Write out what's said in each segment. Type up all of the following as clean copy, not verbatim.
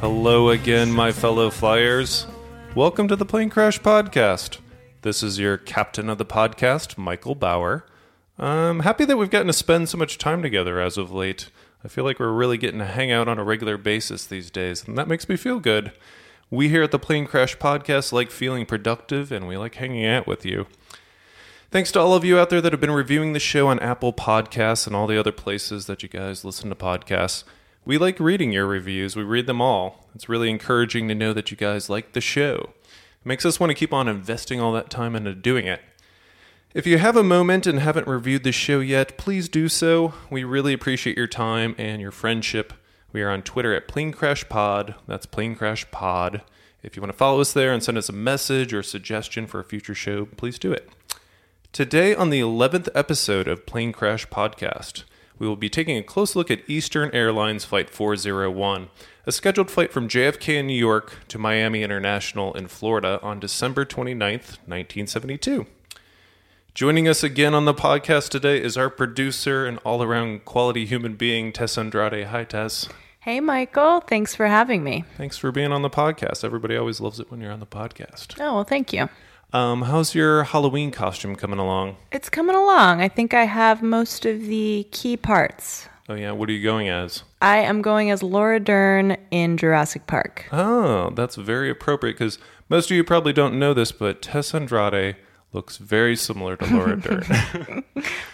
Hello again, my fellow flyers. Welcome to the Plane Crash Podcast. This is your captain of the podcast, Michael Bauer. I'm happy that we've gotten to spend so much time together as of late. I feel like we're really getting to hang out on a regular basis these days, and that makes me feel good. We here at the Plane Crash Podcast like feeling productive, and we like hanging out with you. Thanks to all of you out there that have been reviewing the show on Apple Podcasts and all the other places that you guys listen to podcasts. We like reading your reviews. We read them all. It's really encouraging to know that you guys like the show. It makes us want to keep on investing all that time into doing it. If you have a moment and haven't reviewed the show yet, please do so. We really appreciate your time and your friendship. We are on Twitter at Plane Crash Pod. That's Plane Crash Pod. If you want to follow us there and send us a message or a suggestion for a future show, please do it. Today on the 11th episode of Plane Crash Podcast, we will be taking a close look at Eastern Airlines Flight 401, a scheduled flight from JFK in New York to Miami International in Florida on December 29th, 1972. Joining us again on the podcast today is our producer and all-around quality human being, Tess Andrade. Hi, Tess. Hey, Michael. Thanks for having me. Thanks for being on the podcast. Everybody always loves it when you're on the podcast. Oh, well, thank you. How's your Halloween costume coming along? It's coming along. I think I have most of the key parts. Oh, yeah. What are you going as? I am going as Laura Dern in Jurassic Park. Oh, that's very appropriate because most of you probably don't know this, but Tess Andrade looks very similar to Laura Dern.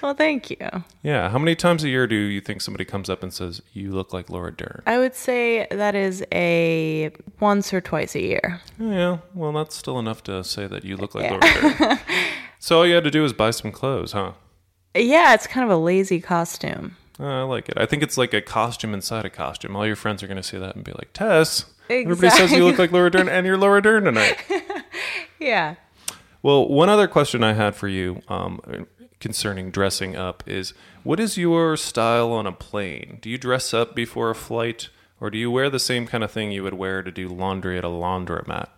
Well, thank you. Yeah. How many times a year do you think somebody comes up and says, you look like Laura Dern? I would say that is a once or twice a year. Yeah. Well, that's still enough to say that you look like Laura Dern. So all you had to do is buy some clothes, huh? Yeah. It's kind of a lazy costume. Oh, I like it. I think it's like a costume inside a costume. All your friends are going to see that and be like, Tess, Exactly. Everybody says you look like Laura Dern and you're Laura Dern tonight. Yeah. Well, one other question I had for you concerning dressing up is, what is your style on a plane? Do you dress up before a flight, or do you wear the same kind of thing you would wear to do laundry at a laundromat?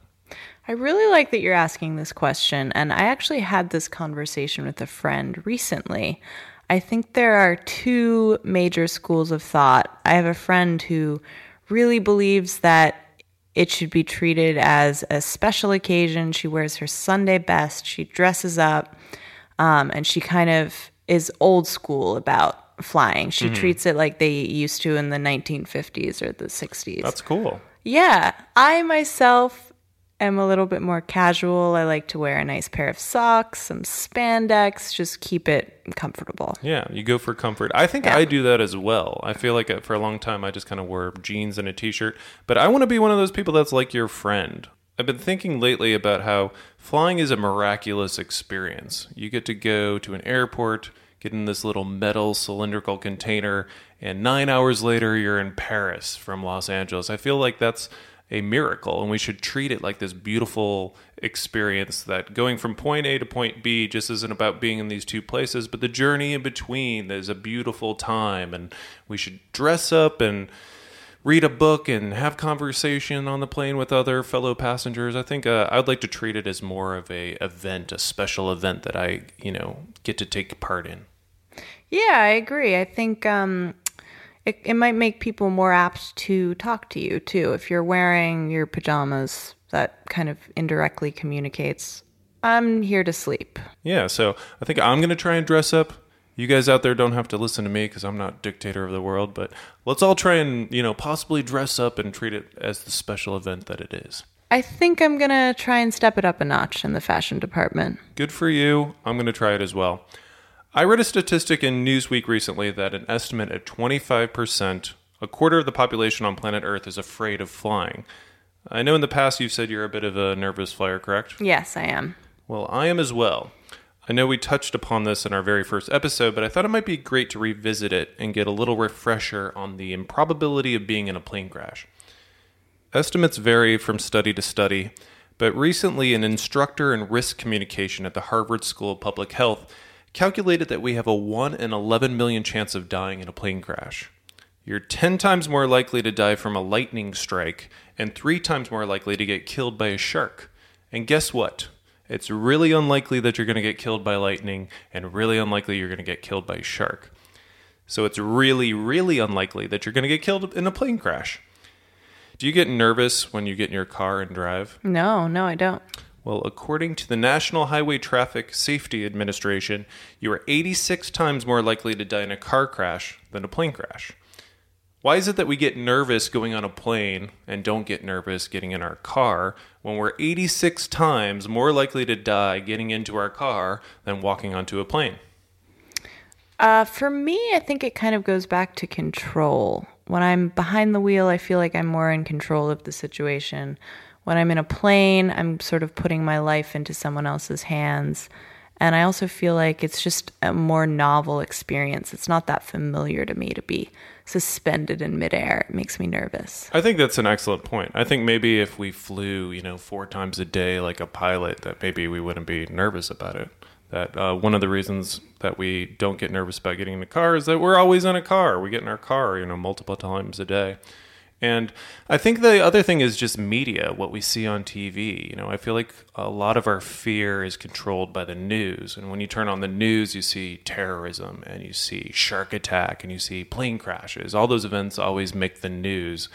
I really like that you're asking this question, and I actually had this conversation with a friend recently. I think there are two major schools of thought. I have a friend who really believes that it should be treated as a special occasion. She wears her Sunday best. She dresses up, and she kind of is old school about flying. She treats it like they used to in the 1950s or the 60s. That's cool. Yeah. I myself am a little bit more casual. I like to wear a nice pair of socks, some spandex, just keep it comfortable. Yeah, you go for comfort. I think I do that as well. I feel like for a long time I just kind of wore jeans and a t-shirt, but I want to be one of those people that's like your friend. I've been thinking lately about how flying is a miraculous experience. You get to go to an airport, get in this little metal cylindrical container, and 9 hours later you're in Paris from Los Angeles. I feel like that's a miracle, and we should treat it like this beautiful experience that going from point A to point B just isn't about being in these two places, but the journey in between is a beautiful time, and we should dress up and read a book and have conversation on the plane with other fellow passengers. I think I'd like to treat it as more of a special event that I, get to take part in. Yeah, I agree. I think it might make people more apt to talk to you too. If you're wearing your pajamas, that kind of indirectly communicates, I'm here to sleep. Yeah, so I think I'm going to try and dress up. You guys out there don't have to listen to me because I'm not dictator of the world, but let's all try and, possibly dress up and treat it as the special event that it is. I think I'm going to try and step it up a notch in the fashion department. Good for you. I'm going to try it as well. I read a statistic in Newsweek recently that an estimate at 25%, a quarter of the population on planet Earth, is afraid of flying. I know in the past you've said you're a bit of a nervous flyer, correct? Yes, I am. Well, I am as well. I know we touched upon this in our very first episode, but I thought it might be great to revisit it and get a little refresher on the improbability of being in a plane crash. Estimates vary from study to study, but recently an instructor in risk communication at the Harvard School of Public Health calculated that we have a 1 in 11 million chance of dying in a plane crash. You're 10 times more likely to die from a lightning strike and 3 times more likely to get killed by a shark. And guess what? It's really unlikely that you're going to get killed by lightning and really unlikely you're going to get killed by a shark. So it's really, really unlikely that you're going to get killed in a plane crash. Do you get nervous when you get in your car and drive? No, I don't. Well, according to the National Highway Traffic Safety Administration, you are 86 times more likely to die in a car crash than a plane crash. Why is it that we get nervous going on a plane and don't get nervous getting in our car when we're 86 times more likely to die getting into our car than walking onto a plane? For me, I think it kind of goes back to control. When I'm behind the wheel, I feel like I'm more in control of the situation. When I'm in a plane, I'm sort of putting my life into someone else's hands. And I also feel like it's just a more novel experience. It's not that familiar to me to be suspended in midair. It makes me nervous. I think that's an excellent point. I think maybe if we flew, 4 times a day like a pilot, that maybe we wouldn't be nervous about it. That one of the reasons that we don't get nervous about getting in a car is that we're always in a car. We get in our car, multiple times a day. And I think the other thing is just media, what we see on TV. I feel like a lot of our fear is controlled by the news. And when you turn on the news, you see terrorism and you see shark attack and you see plane crashes. All those events always make the news.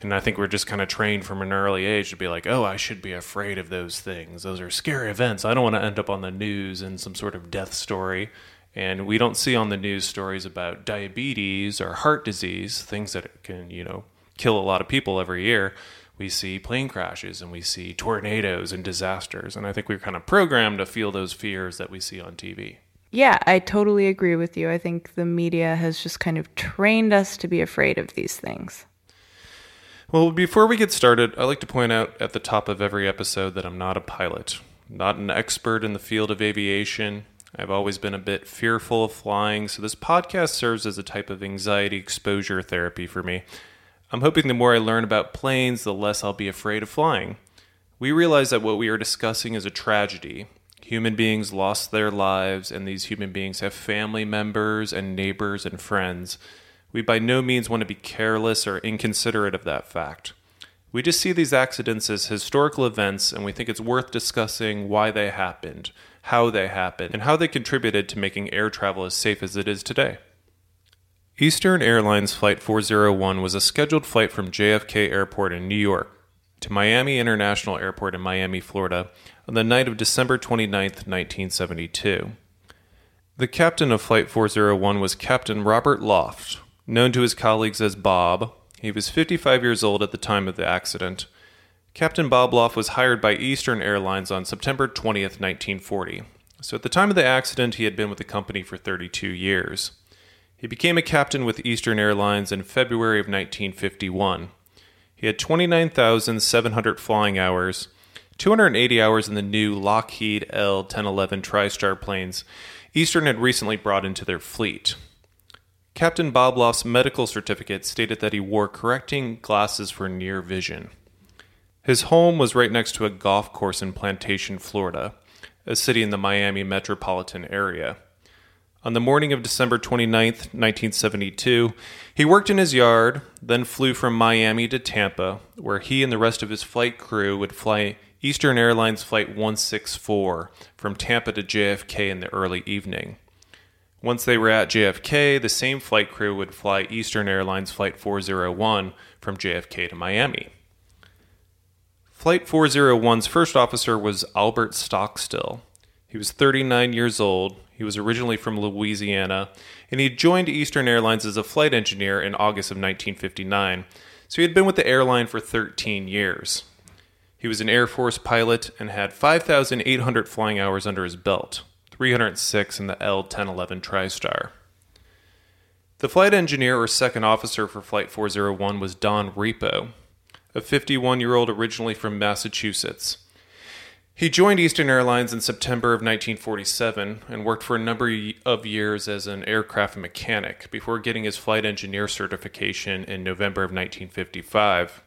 And I think we're just kind of trained from an early age to be like, oh, I should be afraid of those things. Those are scary events. I don't want to end up on the news in some sort of death story. And we don't see on the news stories about diabetes or heart disease, things that can, kill a lot of people every year. We see plane crashes and we see tornadoes and disasters. And I think we're kind of programmed to feel those fears that we see on TV. Yeah, I totally agree with you. I think the media has just kind of trained us to be afraid of these things. Well, before we get started, I like to point out at the top of every episode that I'm not a pilot, not an expert in the field of aviation. I've always been a bit fearful of flying. So this podcast serves as a type of anxiety exposure therapy for me. I'm hoping the more I learn about planes, the less I'll be afraid of flying. We realize that what we are discussing is a tragedy. Human beings lost their lives, and these human beings have family members and neighbors and friends. We by no means want to be careless or inconsiderate of that fact. We just see these accidents as historical events, and we think it's worth discussing why they happened, how they happened, and how they contributed to making air travel as safe as it is today. Eastern Airlines Flight 401 was a scheduled flight from JFK Airport in New York to Miami International Airport in Miami, Florida, on the night of December 29, 1972. The captain of Flight 401 was Captain Robert Loft, known to his colleagues as Bob. He was 55 years old at the time of the accident. Captain Bob Loft was hired by Eastern Airlines on September 20, 1940. So at the time of the accident, he had been with the company for 32 years. He became a captain with Eastern Airlines in February of 1951. He had 29,700 flying hours, 280 hours in the new Lockheed L-1011 TriStar planes Eastern had recently brought into their fleet. Captain Bob Loft's medical certificate stated that he wore correcting glasses for near vision. His home was right next to a golf course in Plantation, Florida, a city in the Miami metropolitan area. On the morning of December 29th, 1972, he worked in his yard, then flew from Miami to Tampa, where he and the rest of his flight crew would fly Eastern Airlines Flight 164 from Tampa to JFK in the early evening. Once they were at JFK, the same flight crew would fly Eastern Airlines Flight 401 from JFK to Miami. Flight 401's first officer was Albert Stockstill. He was 39 years old, he was originally from Louisiana, and he joined Eastern Airlines as a flight engineer in August of 1959, so he had been with the airline for 13 years. He was an Air Force pilot and had 5,800 flying hours under his belt, 306 in the L-1011 TriStar. The flight engineer or second officer for Flight 401 was Don Repo, a 51-year-old originally from Massachusetts. He joined Eastern Airlines in September of 1947 and worked for a number of years as an aircraft mechanic before getting his flight engineer certification in November of 1955.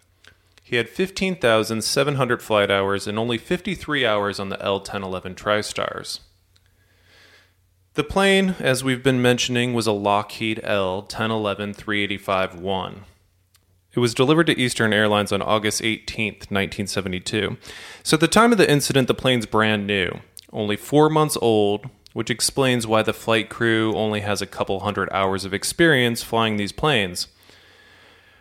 He had 15,700 flight hours and only 53 hours on the L-1011 TriStars. The plane, as we've been mentioning, was a Lockheed L-1011-385-1. It was delivered to Eastern Airlines on August 18, 1972. So at the time of the incident, the plane's brand new, only 4 months old, which explains why the flight crew only has a couple hundred hours of experience flying these planes.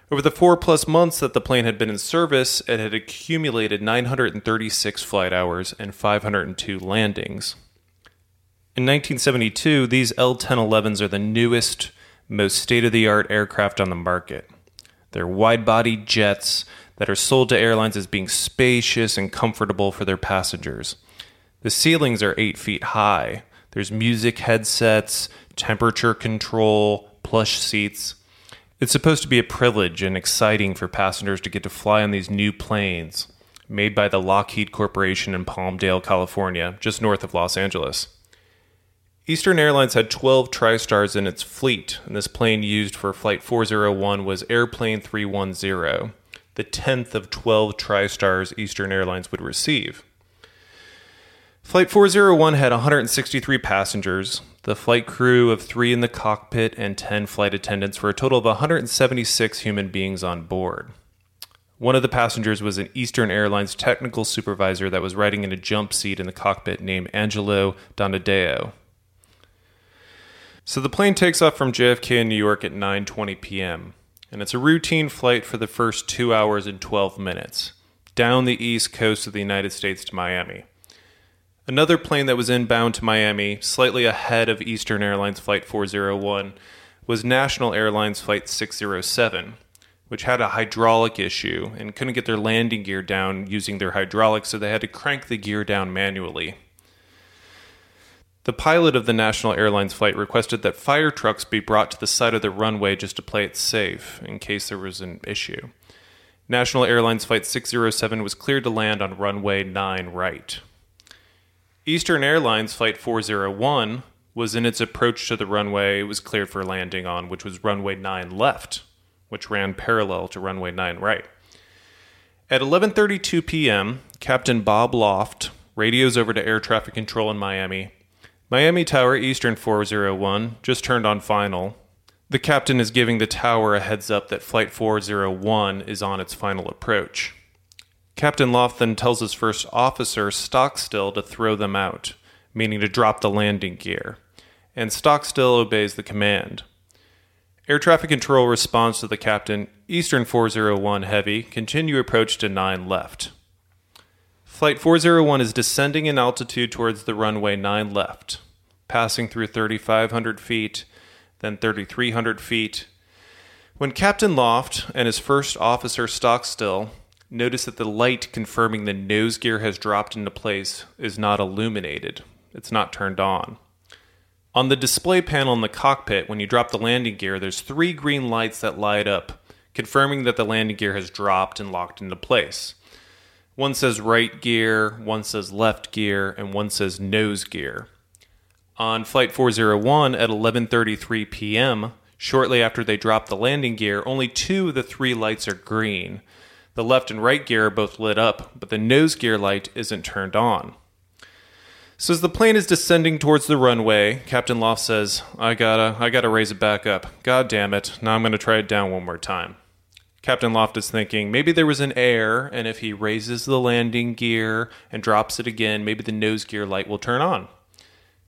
Over the 4+ months that the plane had been in service, it had accumulated 936 flight hours and 502 landings. In 1972, these L-1011s are the newest, most state-of-the-art aircraft on the market. They're wide-body jets that are sold to airlines as being spacious and comfortable for their passengers. The ceilings are 8 feet high. There's music headsets, temperature control, plush seats. It's supposed to be a privilege and exciting for passengers to get to fly on these new planes, made by the Lockheed Corporation in Palmdale, California, just north of Los Angeles. Eastern Airlines had 12 TriStars in its fleet, and this plane used for Flight 401 was Airplane 310, the 10th of 12 TriStars Eastern Airlines would receive. Flight 401 had 163 passengers, the flight crew of 3 in the cockpit and 10 flight attendants for a total of 176 human beings on board. One of the passengers was an Eastern Airlines technical supervisor that was riding in a jump seat in the cockpit named Angelo Donadeo. So the plane takes off from JFK in New York at 9:20 p.m., and it's a routine flight for the first 2 hours and 12 minutes, down the east coast of the United States to Miami. Another plane that was inbound to Miami, slightly ahead of Eastern Airlines Flight 401, was National Airlines Flight 607, which had a hydraulic issue and couldn't get their landing gear down using their hydraulics, so they had to crank the gear down manually. The pilot of the National Airlines flight requested that fire trucks be brought to the side of the runway just to play it safe in case there was an issue. National Airlines Flight 607 was cleared to land on Runway 9 Right. Eastern Airlines Flight 401 was in its approach to the runway it was cleared for landing on, which was Runway 9 Left, which ran parallel to Runway 9 Right. At 11:32 p.m., Captain Bob Loft radios over to air traffic control in Miami. Miami Tower, Eastern 401, just turned on final. The captain is giving the tower a heads up that Flight 401 is on its final approach. Captain Loft then tells his first officer, Stockstill, to throw them out, meaning to drop the landing gear, and Stockstill obeys the command. Air traffic control responds to the captain, Eastern 401 Heavy, continue approach to 9 left. Flight 401 is descending in altitude towards the runway 9 left, passing through 3,500 feet, then 3,300 feet, when Captain Loft and his first officer Stockstill notice that the light confirming the nose gear has dropped into place is not illuminated. It's not turned on. On the display panel in the cockpit, when you drop the landing gear, there's 3 green lights that light up, confirming that the landing gear has dropped and locked into place. One says right gear, one says left gear, and one says nose gear. On Flight 401 at 11:33 p.m., shortly after they drop the landing gear, only 2 of the 3 lights are green. The left and right gear are both lit up, but the nose gear light isn't turned on. So as the plane is descending towards the runway, Captain Loft says, I gotta raise it back up. God damn it. Now I'm gonna try it down one more time. Captain Loft is thinking, maybe there was an error, and if he raises the landing gear and drops it again, maybe the nose gear light will turn on.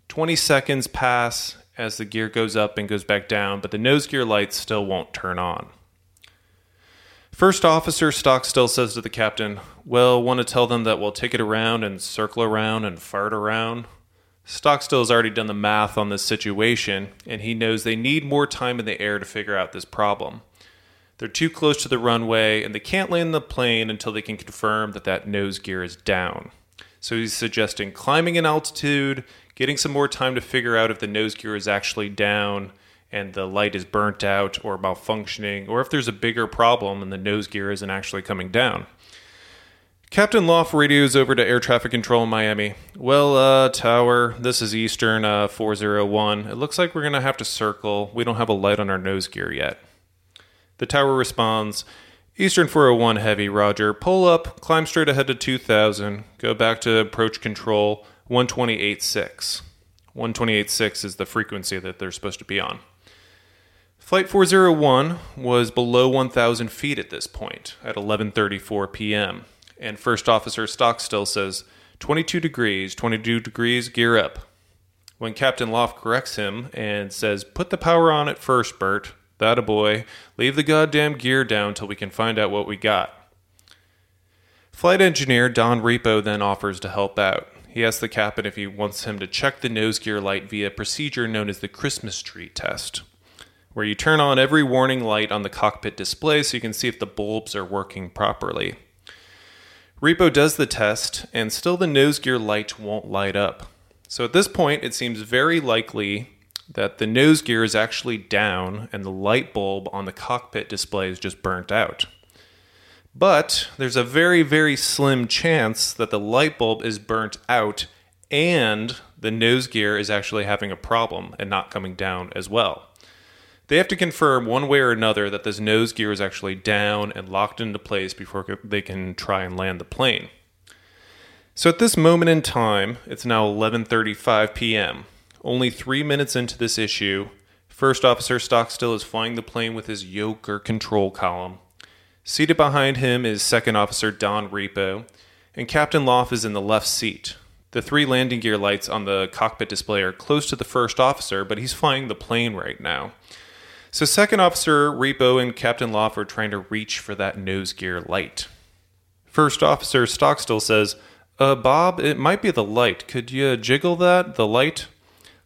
20 seconds pass as the gear goes up and goes back down, but the nose gear light still won't turn on. First Officer Stockstill says to the captain, well, want to tell them that we'll take it around and circle around and fart around? Stockstill has already done the math on this situation, and he knows they need more time in the air to figure out this problem. They're too close to the runway, and they can't land the plane until they can confirm that that nose gear is down. So he's suggesting climbing in altitude, getting some more time to figure out if the nose gear is actually down, and the light is burnt out or malfunctioning, or if there's a bigger problem and the nose gear isn't actually coming down. Captain Loft radios over to air traffic control in Miami. Well, Tower, this is Eastern 401. It looks like we're going to have to circle. We don't have a light on our nose gear yet. The tower responds, Eastern 401 Heavy, roger. Pull up, climb straight ahead to 2,000. Go back to approach control 128.6. 128.6 is the frequency that they're supposed to be on. Flight 401 was below 1,000 feet at this point, at 11:34 p.m., and First Officer Stockstill says, 22 degrees, gear up. When Captain Loft corrects him and says, put the power on at first, Bert, that a boy, leave the goddamn gear down till we can find out what we got. Flight engineer Don Repo then offers to help out. He asks the captain if he wants him to check the nose gear light via a procedure known as the Christmas tree test, where you turn on every warning light on the cockpit display so you can see if the bulbs are working properly. Repo does the test, and still the nose gear light won't light up. So at this point, it seems very likely that the nose gear is actually down and the light bulb on the cockpit display is just burnt out. But there's a very, very slim chance that the light bulb is burnt out and the nose gear is actually having a problem and not coming down as well. They have to confirm one way or another that this nose gear is actually down and locked into place before they can try and land the plane. So at this moment in time, it's now 11:35 p.m. Only 3 minutes into this issue, First Officer Stockstill is flying the plane with his yoke or control column. Seated behind him is Second Officer Don Repo, and Captain Loft is in the left seat. The three landing gear lights on the cockpit display are close to the First Officer, but he's flying the plane right now. So Second Officer Repo and Captain Loft are trying to reach for that nose gear light. First Officer Stockstill says, Bob, it might be the light. Could you jiggle that, the light?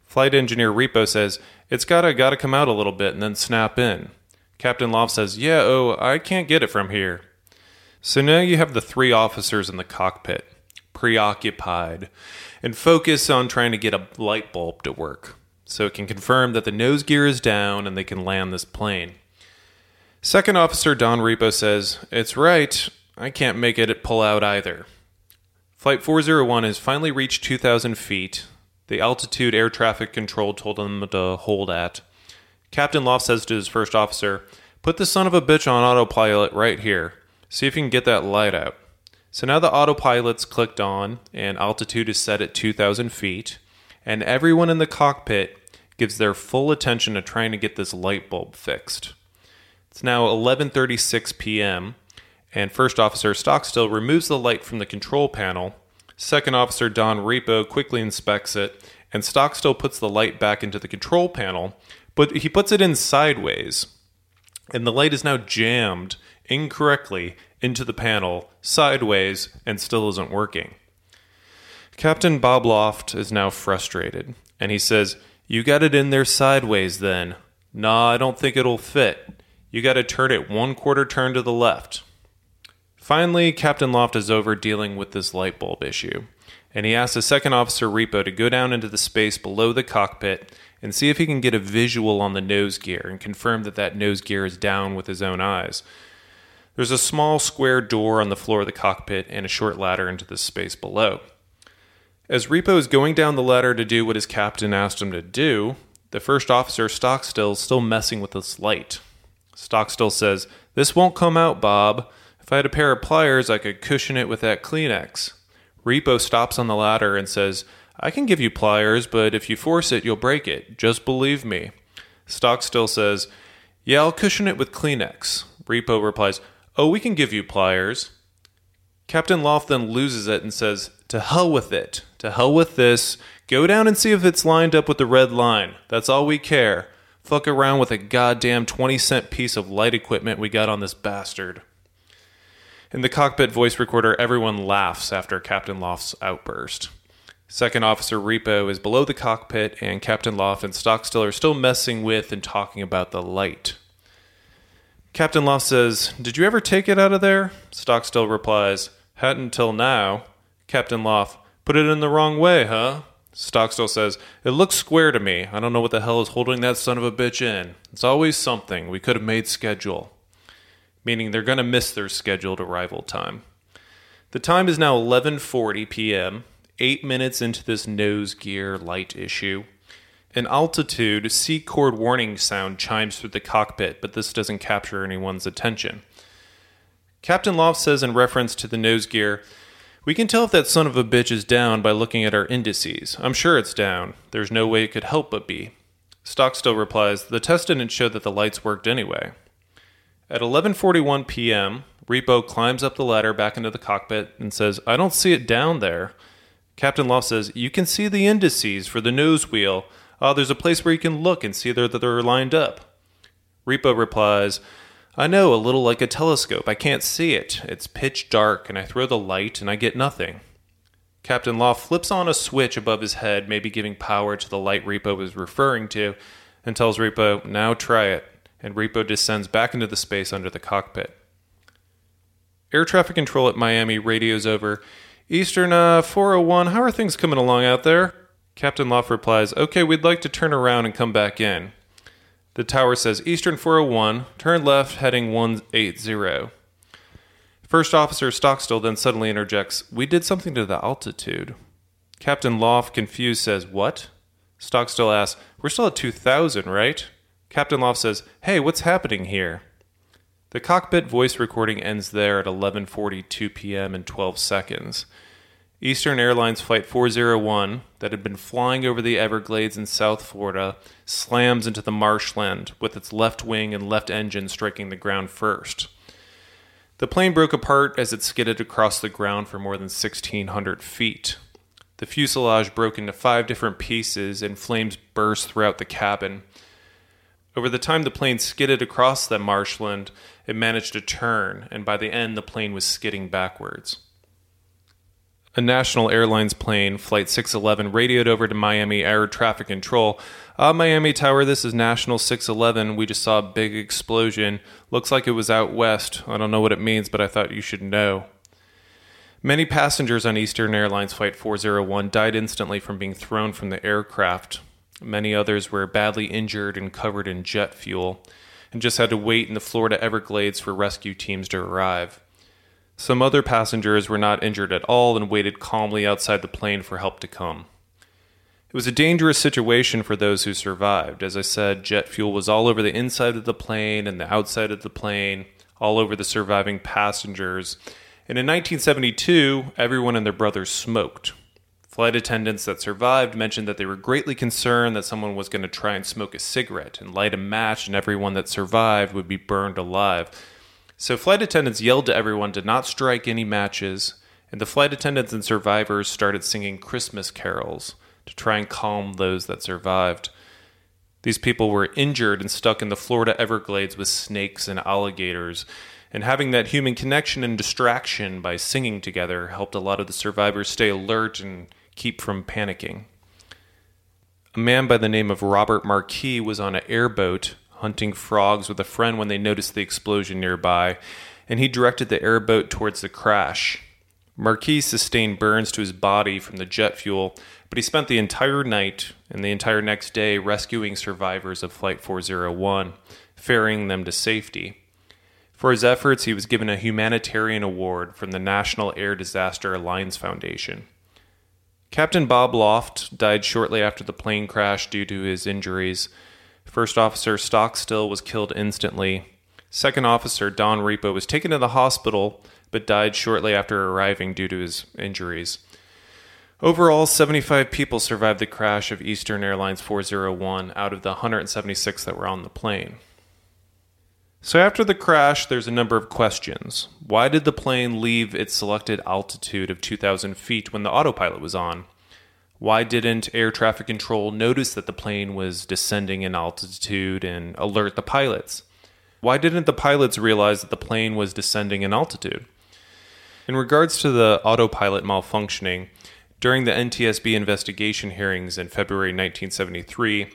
Flight engineer Repo says, it's gotta come out a little bit and then snap in. Captain Loft says, I can't get it from here. So now you have the three officers in the cockpit, preoccupied, and focused on trying to get a light bulb to work, so it can confirm that the nose gear is down and they can land this plane. Second Officer Don Repo says, it's right, I can't make it pull out either. Flight 401 has finally reached 2,000 feet, the altitude air traffic control told them to hold at. Captain Loft says to his first officer, put the son of a bitch on autopilot right here, see if you can get that light out. So now the autopilot's clicked on, and altitude is set at 2,000 feet. And everyone in the cockpit gives their full attention to trying to get this light bulb fixed. It's now 11:36 p.m., and First Officer Stockstill removes the light from the control panel. Second Officer Don Repo quickly inspects it, and Stockstill puts the light back into the control panel, but he puts it in sideways, and the light is now jammed incorrectly into the panel sideways and still isn't working. Captain Bob Loft is now frustrated, and he says, you got it in there sideways then. Nah, I don't think it'll fit. You got to turn it one quarter turn to the left. Finally, Captain Loft is over dealing with this light bulb issue, and he asks the Second Officer Repo to go down into the space below the cockpit and see if he can get a visual on the nose gear and confirm that that nose gear is down with his own eyes. There's a small square door on the floor of the cockpit and a short ladder into the space below. As Repo is going down the ladder to do what his captain asked him to do, the First Officer Stockstill is still messing with this light. Stockstill says, this won't come out, Bob. If I had a pair of pliers, I could cushion it with that Kleenex. Repo stops on the ladder and says, I can give you pliers, but if you force it, you'll break it. Just believe me. Stockstill says, yeah, I'll cushion it with Kleenex. Repo replies, oh, we can give you pliers. Captain Loft then loses it and says, to hell with it. To hell with this. Go down and see if it's lined up with the red line. That's all we care. Fuck around with a goddamn 20-cent piece of light equipment we got on this bastard. In the cockpit voice recorder, everyone laughs after Captain Loft's outburst. Second Officer Repo is below the cockpit, and Captain Loft and Stockstill are still messing with and talking about the light. Captain Loft says, did you ever take it out of there? Stockstill replies, hadn't until now. Captain Loft, put it in the wrong way, huh? Stockstill says, it looks square to me. I don't know what the hell is holding that son of a bitch in. It's always something. We could have made schedule. Meaning they're going to miss their scheduled arrival time. The time is now 11:40 p.m., 8 minutes into this nose gear light issue. An altitude C-chord warning sound chimes through the cockpit, but this doesn't capture anyone's attention. Captain Loft says in reference to the nose gear, we can tell if that son of a bitch is down by looking at our indices. I'm sure it's down. There's no way it could help but be. Stockstill replies, the test didn't show that the lights worked anyway. At 11:41 p.m., Repo climbs up the ladder back into the cockpit and says, I don't see it down there. Captain Loft says, you can see the indices for the nose wheel. There's a place where you can look and see that they're lined up. Repo replies, I know, a little like a telescope. I can't see it. It's pitch dark, and I throw the light, and I get nothing. Captain Loft flips on a switch above his head, maybe giving power to the light Repo was referring to, and tells Repo, now try it, and Repo descends back into the space under the cockpit. Air traffic control at Miami radios over, Eastern 401, how are things coming along out there? Captain Loft replies, okay, we'd like to turn around and come back in. The tower says, Eastern 401, turn left, heading 180. First Officer Stockstill then suddenly interjects, we did something to the altitude. Captain Loft, confused, says, what? Stockstill asks, we're still at 2,000, right? Captain Loft says, hey, what's happening here? The cockpit voice recording ends there at 11:42 p.m. in 12 seconds. Eastern Airlines Flight 401, that had been flying over the Everglades in South Florida, slams into the marshland with its left wing and left engine striking the ground first. The plane broke apart as it skidded across the ground for more than 1,600 feet. The fuselage broke into 5 different pieces and flames burst throughout the cabin. Over the time the plane skidded across the marshland, it managed to turn, and by the end, the plane was skidding backwards. A National Airlines plane, Flight 611, radioed over to Miami Air Traffic Control. Miami Tower, this is National 611. We just saw a big explosion. Looks like it was out west. I don't know what it means, but I thought you should know. Many passengers on Eastern Airlines Flight 401 died instantly from being thrown from the aircraft. Many others were badly injured and covered in jet fuel, and just had to wait in the Florida Everglades for rescue teams to arrive. Some other passengers were not injured at all and waited calmly outside the plane for help to come. It was a dangerous situation for those who survived. As I said, jet fuel was all over the inside of the plane and the outside of the plane, all over the surviving passengers. And in 1972, everyone and their brother smoked. Flight attendants that survived mentioned that they were greatly concerned that someone was going to try and smoke a cigarette and light a match, and everyone that survived would be burned alive. So flight attendants yelled to everyone to not strike any matches, and the flight attendants and survivors started singing Christmas carols to try and calm those that survived. These people were injured and stuck in the Florida Everglades with snakes and alligators, and having that human connection and distraction by singing together helped a lot of the survivors stay alert and keep from panicking. A man by the name of Robert Marquis was on an airboat hunting frogs with a friend when they noticed the explosion nearby, and he directed the airboat towards the crash. Marquis sustained burns to his body from the jet fuel, but he spent the entire night and the entire next day rescuing survivors of Flight 401, ferrying them to safety. For his efforts, he was given a humanitarian award from the National Air Disaster Alliance Foundation. Captain Bob Loft died shortly after the plane crash due to his injuries. First Officer Stockstill was killed instantly. Second Officer Don Repo was taken to the hospital, but died shortly after arriving due to his injuries. Overall, 75 people survived the crash of Eastern Airlines 401 out of the 176 that were on the plane. So after the crash, there's a number of questions. Why did the plane leave its selected altitude of 2,000 feet when the autopilot was on? Why didn't air traffic control notice that the plane was descending in altitude and alert the pilots? Why didn't the pilots realize that the plane was descending in altitude? In regards to the autopilot malfunctioning, during the NTSB investigation hearings in February 1973,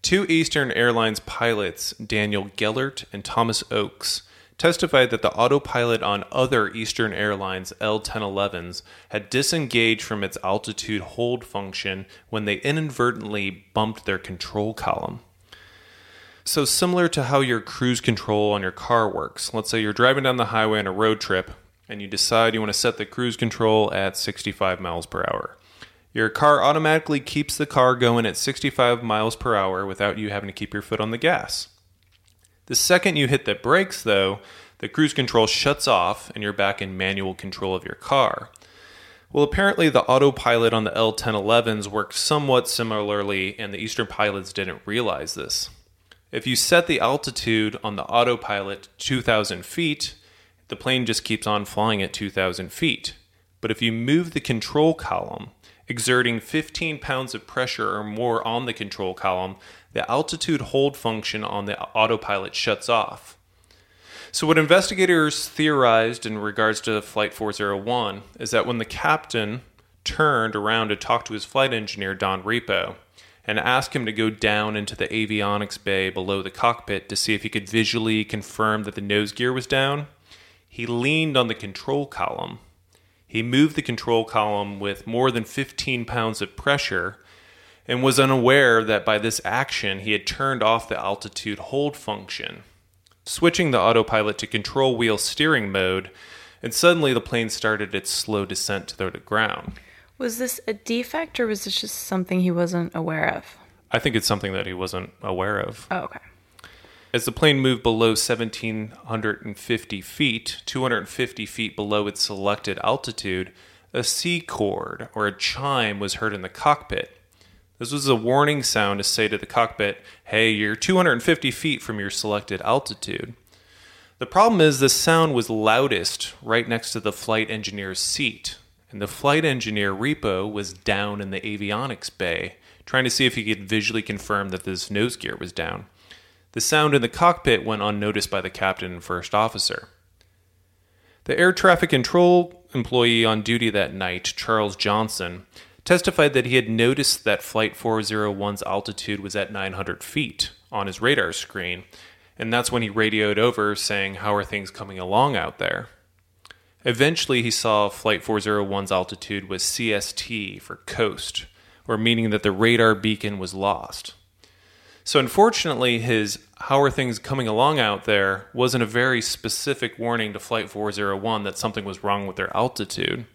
two Eastern Airlines pilots, Daniel Gellert and Thomas Oakes, testified that the autopilot on other Eastern Airlines L-1011s had disengaged from its altitude hold function when they inadvertently bumped their control column. So similar to how your cruise control on your car works, let's say you're driving down the highway on a road trip and you decide you want to set the cruise control at 65 miles per hour. Your car automatically keeps the car going at 65 miles per hour without you having to keep your foot on the gas. The second you hit the brakes, though, the cruise control shuts off and you're back in manual control of your car. Well, apparently the autopilot on the L-1011s worked somewhat similarly, and the Eastern pilots didn't realize this. If you set the altitude on the autopilot 2,000 feet, the plane just keeps on flying at 2,000 feet. But if you move the control column, exerting 15 pounds of pressure or more on the control column, the altitude hold function on the autopilot shuts off. So what investigators theorized in regards to Flight 401 is that when the captain turned around to talk to his flight engineer, Don Repo, and asked him to go down into the avionics bay below the cockpit to see if he could visually confirm that the nose gear was down, he leaned on the control column. He moved the control column with more than 15 pounds of pressure, and was unaware that by this action he had turned off the altitude hold function, switching the autopilot to control wheel steering mode, and suddenly the plane started its slow descent to the ground. Was this a defect, or was this just something he wasn't aware of? I think it's something that he wasn't aware of. Oh, okay. As the plane moved below 1,750 feet, 250 feet below its selected altitude, a C chord, or a chime, was heard in the cockpit. This was a warning sound to say to the cockpit, hey, you're 250 feet from your selected altitude. The problem is this sound was loudest right next to the flight engineer's seat, and the flight engineer, Repo, was down in the avionics bay, trying to see if he could visually confirm that this nose gear was down. The sound in the cockpit went unnoticed by the captain and first officer. The air traffic control employee on duty that night, Charles Johnson, testified that he had noticed that Flight 401's altitude was at 900 feet on his radar screen, and that's when he radioed over saying, how are things coming along out there? Eventually, he saw Flight 401's altitude was CST for coast, or meaning that the radar beacon was lost. So unfortunately, his how are things coming along out there wasn't a very specific warning to Flight 401 that something was wrong with their altitude.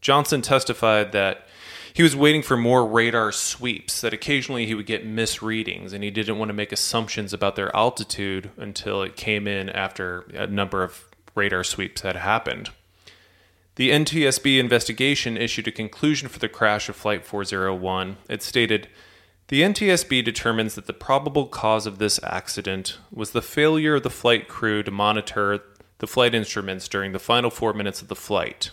Johnson testified that he was waiting for more radar sweeps, that occasionally he would get misreadings, and he didn't want to make assumptions about their altitude until it came in after a number of radar sweeps had happened. The NTSB investigation issued a conclusion for the crash of Flight 401. It stated, the NTSB determines that the probable cause of this accident was the failure of the flight crew to monitor the flight instruments during the final 4 minutes of the flight,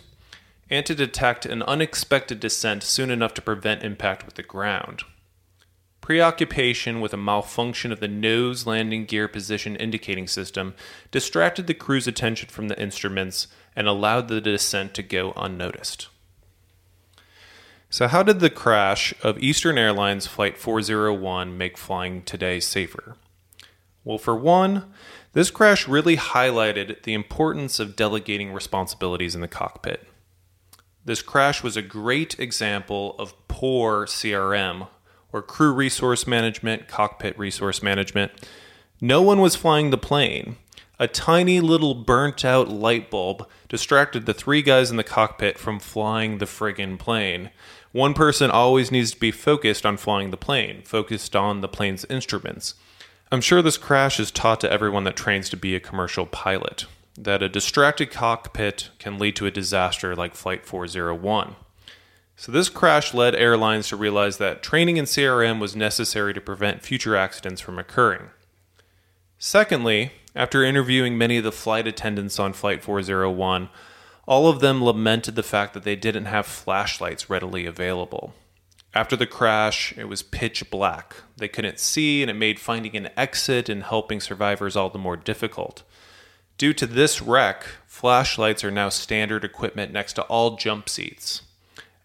and to detect an unexpected descent soon enough to prevent impact with the ground. Preoccupation with a malfunction of the nose landing gear position indicating system distracted the crew's attention from the instruments and allowed the descent to go unnoticed. So how did the crash of Eastern Airlines Flight 401 make flying today safer? Well, for one, this crash really highlighted the importance of delegating responsibilities in the cockpit. This crash was a great example of poor CRM, or crew resource management, cockpit resource management. No one was flying the plane. A tiny little burnt-out light bulb distracted the three guys in the cockpit from flying the friggin' plane. One person always needs to be focused on flying the plane, focused on the plane's instruments. I'm sure this crash is taught to everyone that trains to be a commercial pilot, that a distracted cockpit can lead to a disaster like Flight 401. So this crash led airlines to realize that training in CRM was necessary to prevent future accidents from occurring. Secondly, after interviewing many of the flight attendants on Flight 401, all of them lamented the fact that they didn't have flashlights readily available. After the crash, it was pitch black. They couldn't see, and it made finding an exit and helping survivors all the more difficult. Due to this wreck, flashlights are now standard equipment next to all jump seats.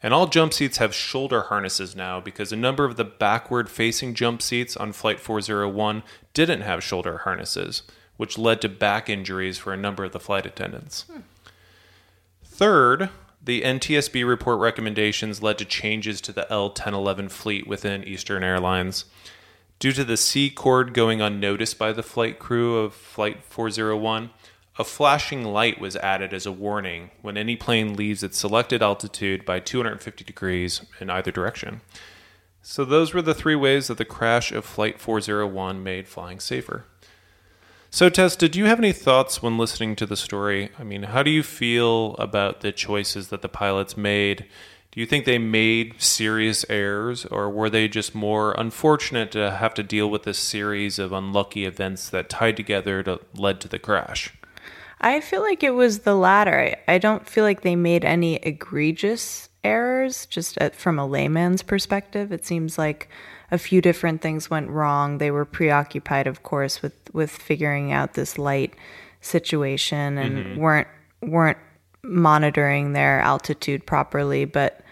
And all jump seats have shoulder harnesses now because a number of the backward-facing jump seats on Flight 401 didn't have shoulder harnesses, which led to back injuries for a number of the flight attendants. Third, the NTSB report recommendations led to changes to the L-1011 fleet within Eastern Airlines. Due to the C cord going unnoticed by the flight crew of Flight 401, a flashing light was added as a warning when any plane leaves its selected altitude by 250 degrees in either direction. So those were the three ways that the crash of Flight 401 made flying safer. So, Tess, did you have any thoughts when listening to the story? I mean, how do you feel about the choices that the pilots made? Do you think they made serious errors, or were they just more unfortunate to have to deal with this series of unlucky events that tied together to led to the crash? I feel like it was the latter. I don't feel like they made any egregious errors. Just from a layman's perspective, it seems like a few different things went wrong. They were preoccupied, of course, with figuring out this light situation and weren't monitoring their altitude properly. But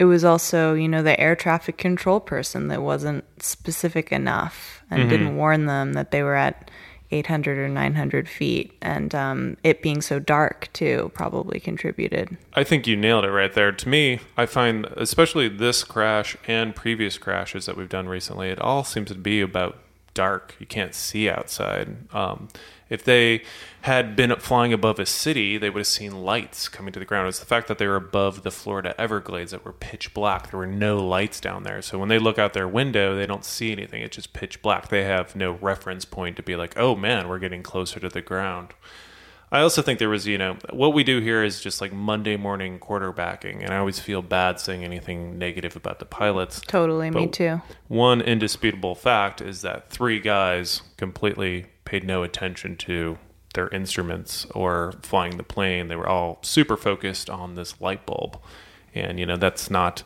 it was also, you know, the air traffic control person that wasn't specific enough and didn't warn them that they were at 800 or 900 feet, and it being so dark too probably contributed. I think you nailed it right there. To me, I find especially this crash and previous crashes that we've done recently, it all seems to be about dark. You can't see outside. If they had been flying above a city, they would have seen lights coming to the ground. It's the fact that they were above the Florida Everglades that were pitch black. There were no lights down there. So when they look out their window, they don't see anything. It's just pitch black. They have no reference point to be like, oh man, we're getting closer to the ground. I also think there was, you know, what we do here is just like Monday morning quarterbacking, and I always feel bad saying anything negative about the pilots. Totally, me too. One indisputable fact is that three guys completely paid no attention to their instruments or flying the plane. They were all super focused on this light bulb, and, you know, that's not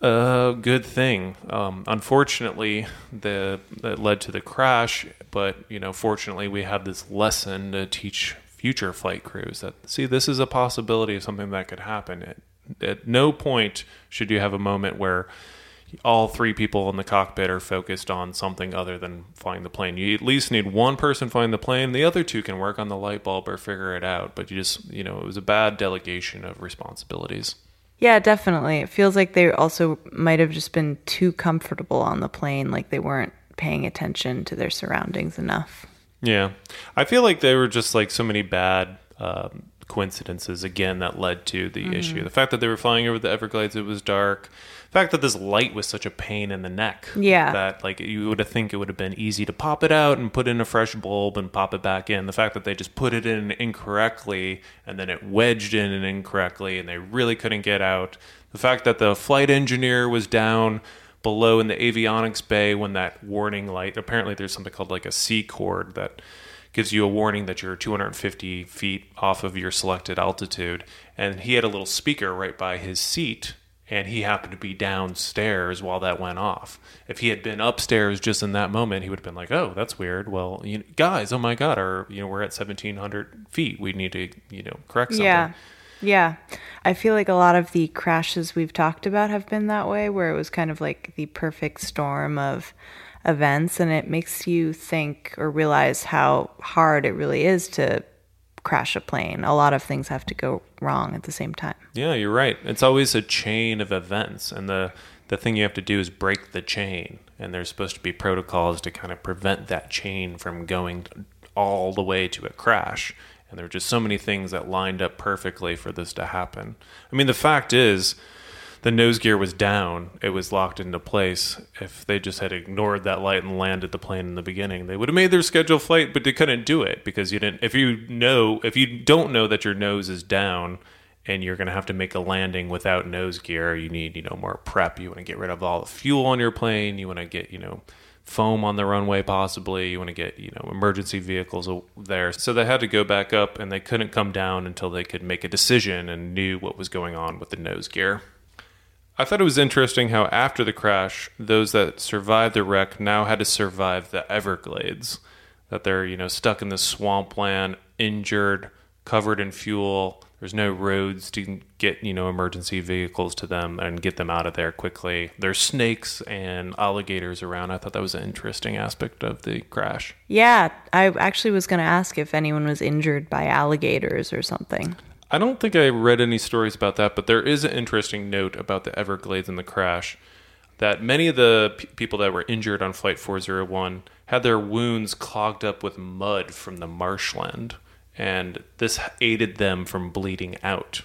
a good thing. Unfortunately, that led to the crash, but, you know, fortunately, we have this lesson to teach future flight crews that, see, this is a possibility of something that could happen. At no point should you have a moment where all three people in the cockpit are focused on something other than flying the plane. You at least need one person flying the plane. The other two can work on the light bulb or figure it out. But you just, you know, it was a bad delegation of responsibilities. Yeah, definitely. It feels like they also might have just been too comfortable on the plane, like they weren't paying attention to their surroundings enough. Yeah. I feel like there were just like so many bad coincidences, again, that led to the issue. The fact that they were flying over the Everglades, it was dark. The fact that this light was such a pain in the neck. Yeah. That like you would have think it would have been easy to pop it out and put in a fresh bulb and pop it back in. The fact that they just put it in incorrectly and then it wedged in and incorrectly and they really couldn't get out. The fact that the flight engineer was down below in the avionics bay when that warning light, apparently there's something called like a C cord that gives you a warning that you're 250 feet off of your selected altitude, and he had a little speaker right by his seat, and he happened to be downstairs while that went off. If he had been upstairs just in that moment, he would have been like, oh, that's weird. Well, you know, guys, oh my God, or, you know, we're at 1700 feet. We need to, you know, correct something. Yeah. I feel like a lot of the crashes we've talked about have been that way, where it was kind of like the perfect storm of events, and it makes you think or realize how hard it really is to crash a plane. A lot of things have to go wrong at the same time. Yeah, you're right. It's always a chain of events, and the thing you have to do is break the chain, and there's supposed to be protocols to kind of prevent that chain from going all the way to a crash. And there were just so many things that lined up perfectly for this to happen. I mean, the fact is, the nose gear was down. It was locked into place. If they just had ignored that light and landed the plane in the beginning, they would have made their scheduled flight, but they couldn't do it because you didn't. If you don't know that your nose is down and you're going to have to make a landing without nose gear, you need, more prep. You want to get rid of all the fuel on your plane. You want to get, foam on the runway, possibly. You want to get, emergency vehicles there. So they had to go back up, and they couldn't come down until they could make a decision and knew what was going on with the nose gear. I thought it was interesting how after the crash, those that survived the wreck now had to survive the Everglades, that they're, stuck in the swampland, injured, covered in fuel. There's no roads to get, emergency vehicles to them and get them out of there quickly. There's snakes and alligators around. I thought that was an interesting aspect of the crash. Yeah, I actually was going to ask if anyone was injured by alligators or something. I don't think I read any stories about that, but there is an interesting note about the Everglades and the crash, that many of the people that were injured on Flight 401 had their wounds clogged up with mud from the marshland. And this aided them from bleeding out.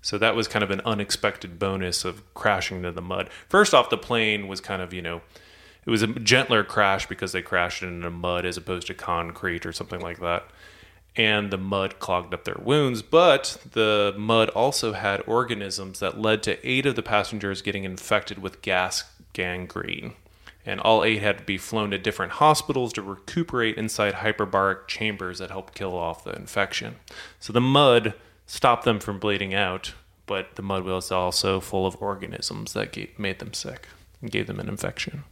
So that was kind of an unexpected bonus of crashing into the mud. First off, the plane was kind of, it was a gentler crash because they crashed into mud as opposed to concrete or something like that. And the mud clogged up their wounds. But the mud also had organisms that led to 8 of the passengers getting infected with gas gangrene. And all 8 had to be flown to different hospitals to recuperate inside hyperbaric chambers that helped kill off the infection. So the mud stopped them from bleeding out, but the mud was also full of organisms that made them sick and gave them an infection.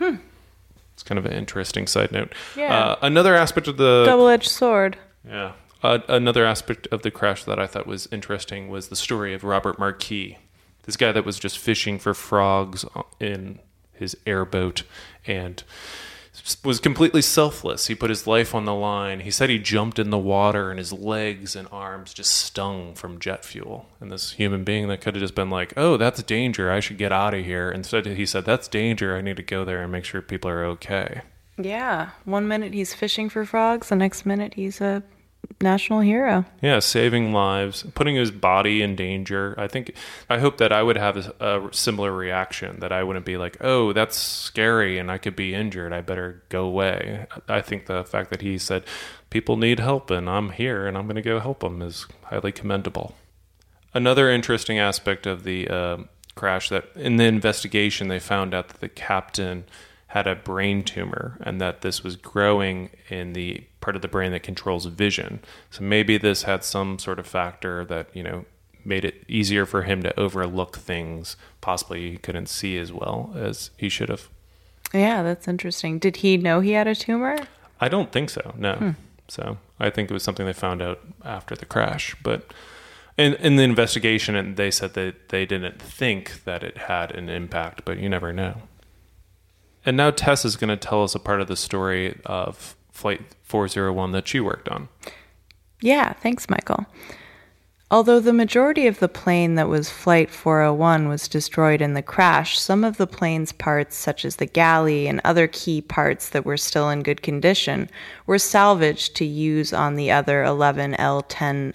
It's kind of an interesting side note. Yeah. Another aspect of the... double-edged sword. Yeah. Another aspect of the crash that I thought was interesting was the story of Robert Marquis, this guy that was just fishing for frogs in his airboat and was completely selfless. He put his life on the line. He said he jumped in the water and his legs and arms just stung from jet fuel. And this human being that could have just been like, oh, that's danger, I should get out of here. Instead, he said, that's danger, I need to go there and make sure people are okay. Yeah. One minute he's fishing for frogs. The next minute he's a national hero. Yeah, saving lives, putting his body in danger. I hope that I would have a similar reaction, that I wouldn't be like, oh, that's scary and I could be injured, I better go away. I think the fact that he said, people need help and I'm here and I'm going to go help them, is highly commendable. Another interesting aspect of the crash, that in the investigation they found out that the captain had a brain tumor and that this was growing in the part of the brain that controls vision. So maybe this had some sort of factor that, made it easier for him to overlook things. Possibly he couldn't see as well as he should have. Yeah, that's interesting. Did he know he had a tumor? I don't think so, no. So I think it was something they found out after the crash. But in the investigation, they said that they didn't think that it had an impact, but you never know. And now Tess is going to tell us a part of the story of Flight 401 that she worked on. Yeah, thanks, Michael. Although the majority of the plane that was Flight 401 was destroyed in the crash, some of the plane's parts, such as the galley and other key parts that were still in good condition, were salvaged to use on the other 11 L-1011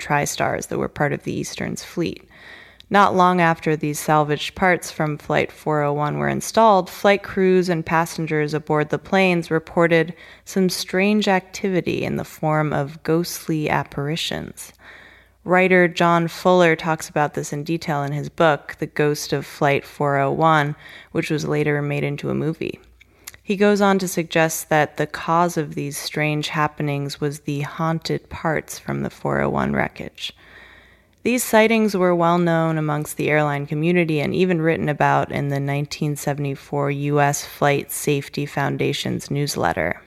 TriStars that were part of the Eastern's fleet. Not long after these salvaged parts from Flight 401 were installed, flight crews and passengers aboard the planes reported some strange activity in the form of ghostly apparitions. Writer John Fuller talks about this in detail in his book, The Ghost of Flight 401, which was later made into a movie. He goes on to suggest that the cause of these strange happenings was the haunted parts from the 401 wreckage. These sightings were well known amongst the airline community and even written about in the 1974 U.S. Flight Safety Foundation's newsletter.